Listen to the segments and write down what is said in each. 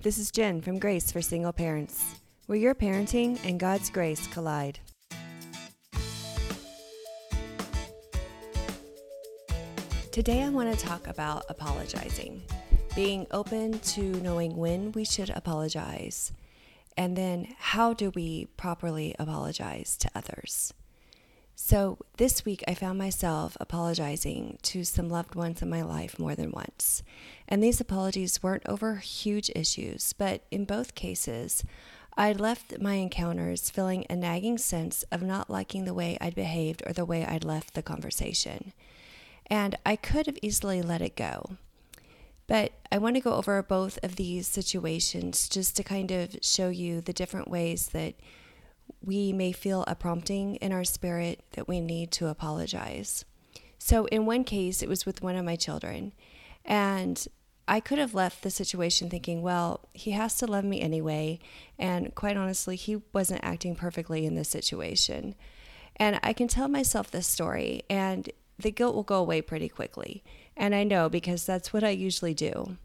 This is Jen from Grace for Single Parents, where your parenting and God's grace collide. Today I want to talk about apologizing, being open to knowing when we should apologize, and then how do we properly apologize to others. So this week I found myself apologizing to some loved ones in my life more than once. And these apologies weren't over huge issues, but in both cases, I left my encounters feeling a nagging sense of not liking the way I'd behaved or the way I'd left the conversation. And I could have easily let it go. But I want to go over both of these situations just to kind of show you the different ways that we may feel a prompting in our spirit that we need to apologize. So in one case, it was with one of my children, and I could have left the situation thinking, well, he has to love me anyway, and quite honestly, he wasn't acting perfectly in this situation. And I can tell myself this story, and the guilt will go away pretty quickly, and I know because that's what I usually do.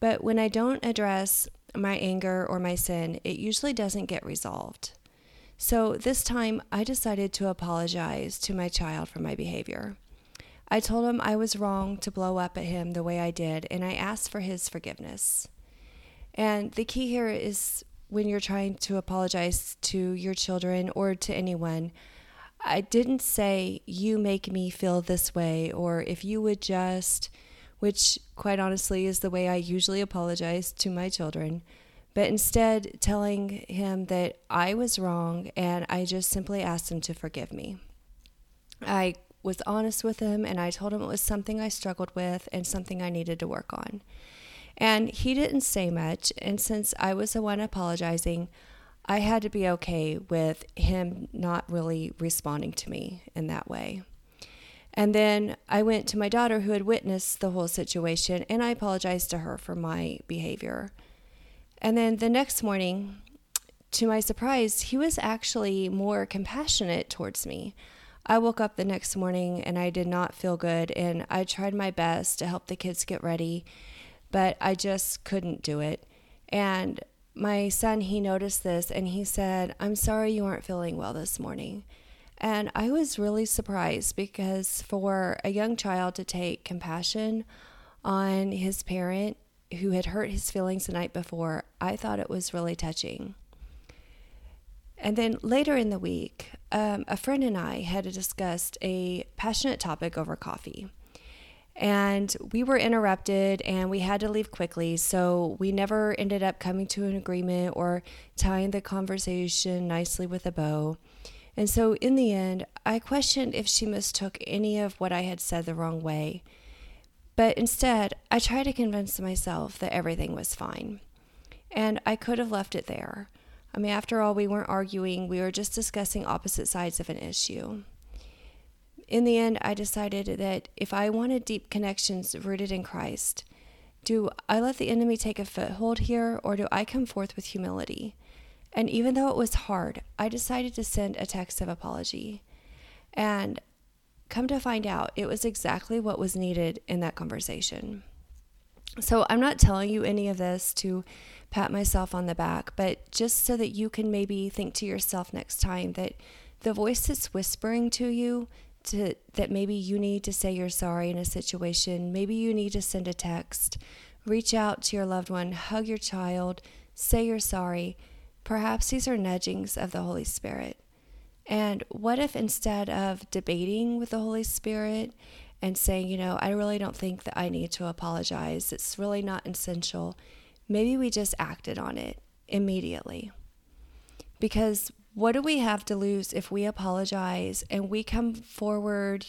But when I don't address my anger or my sin, it usually doesn't get resolved. So this time, I decided to apologize to my child for my behavior. I told him I was wrong to blow up at him the way I did, and I asked for his forgiveness. And the key here is when you're trying to apologize to your children or to anyone, I didn't say, you make me feel this way, or if you would just, which quite honestly is the way I usually apologize to my children, but instead telling him that I was wrong and I just simply asked him to forgive me. I was honest with him and I told him it was something I struggled with and something I needed to work on. And he didn't say much, and since I was the one apologizing, I had to be okay with him not really responding to me in that way. And then I went to my daughter who had witnessed the whole situation and I apologized to her for my behavior. And then the next morning, to my surprise, he was actually more compassionate towards me. I woke up the next morning and I did not feel good, and I tried my best to help the kids get ready, but I just couldn't do it. And my son, he noticed this and he said, I'm sorry you aren't feeling well this morning. And I was really surprised because for a young child to take compassion on his parent who had hurt his feelings the night before, I thought it was really touching. And then later in the week, a friend and I had discussed a passionate topic over coffee. And we were interrupted and we had to leave quickly, so we never ended up coming to an agreement or tying the conversation nicely with a bow. And so in the end, I questioned if she mistook any of what I had said the wrong way. But instead, I tried to convince myself that everything was fine. And I could have left it there. I mean, after all, we weren't arguing. We were just discussing opposite sides of an issue. In the end, I decided that if I wanted deep connections rooted in Christ, do I let the enemy take a foothold here, or do I come forth with humility? And even though it was hard, I decided to send a text of apology. And come to find out, it was exactly what was needed in that conversation. So I'm not telling you any of this to pat myself on the back, but just so that you can maybe think to yourself next time that the voice that's whispering to you that maybe you need to say you're sorry in a situation, maybe you need to send a text, reach out to your loved one, hug your child, say you're sorry. Perhaps these are nudgings of the Holy Spirit. And what if instead of debating with the Holy Spirit and saying, I really don't think that I need to apologize, it's really not essential, maybe we just acted on it immediately? Because what do we have to lose if we apologize and we come forward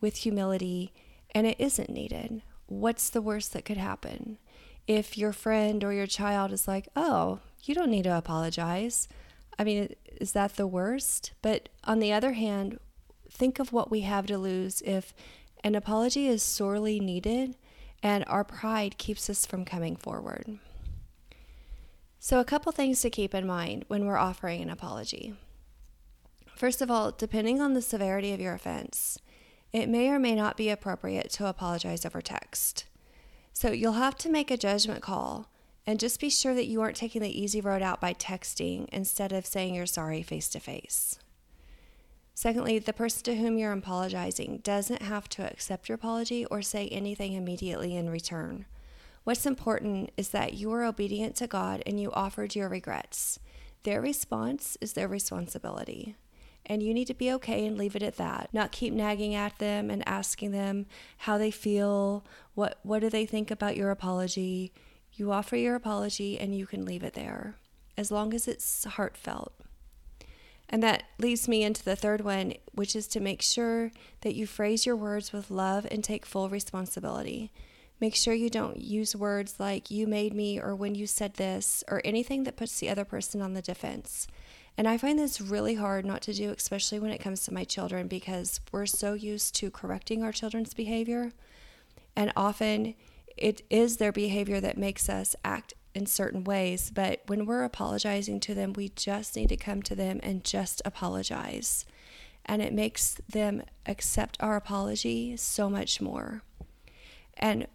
with humility and it isn't needed? What's the worst that could happen? If your friend or your child is like, oh, you don't need to apologize. I mean, is that the worst? But on the other hand, think of what we have to lose if an apology is sorely needed and our pride keeps us from coming forward. So a couple things to keep in mind when we're offering an apology. First of all, depending on the severity of your offense, it may or may not be appropriate to apologize over text. So you'll have to make a judgment call And just be sure that you aren't taking the easy road out by texting instead of saying you're sorry face to face. Secondly, the person to whom you're apologizing doesn't have to accept your apology or say anything immediately in return. What's important is that you were obedient to God and you offered your regrets. Their response is their responsibility. And you need to be okay and leave it at that. Not keep nagging at them and asking them how they feel, what do they think about your apology. You offer your apology and you can leave it there, as long as it's heartfelt. And that leads me into the third one, which is to make sure that you phrase your words with love and take full responsibility. Make sure you don't use words like you made me or when you said this or anything that puts the other person on the defense. And I find this really hard not to do, especially when it comes to my children, because we're so used to correcting our children's behavior. And often it is their behavior that makes us act in certain ways. But when we're apologizing to them, we just need to come to them and just apologize. And it makes them accept our apology so much more. And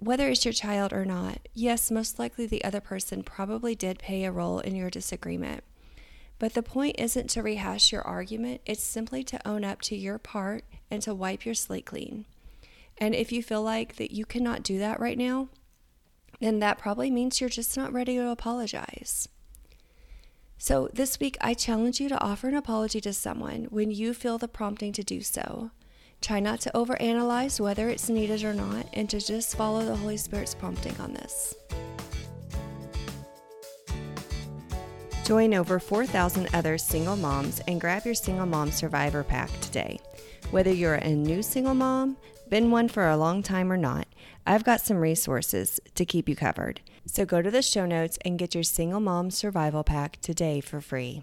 whether it's your child or not, yes, most likely the other person probably did play a role in your disagreement. But the point isn't to rehash your argument, it's simply to own up to your part and to wipe your slate clean. And if you feel like that you cannot do that right now, then that probably means you're just not ready to apologize. So this week, I challenge you to offer an apology to someone when you feel the prompting to do so. Try not to overanalyze whether it's needed or not, and to just follow the Holy Spirit's prompting on this. Join over 4,000 other single moms and grab your Single Mom Survivor Pack today. Whether you're a new single mom, been one for a long time or not, I've got some resources to keep you covered. So go to the show notes and get your Single Mom Survival Pack today for free.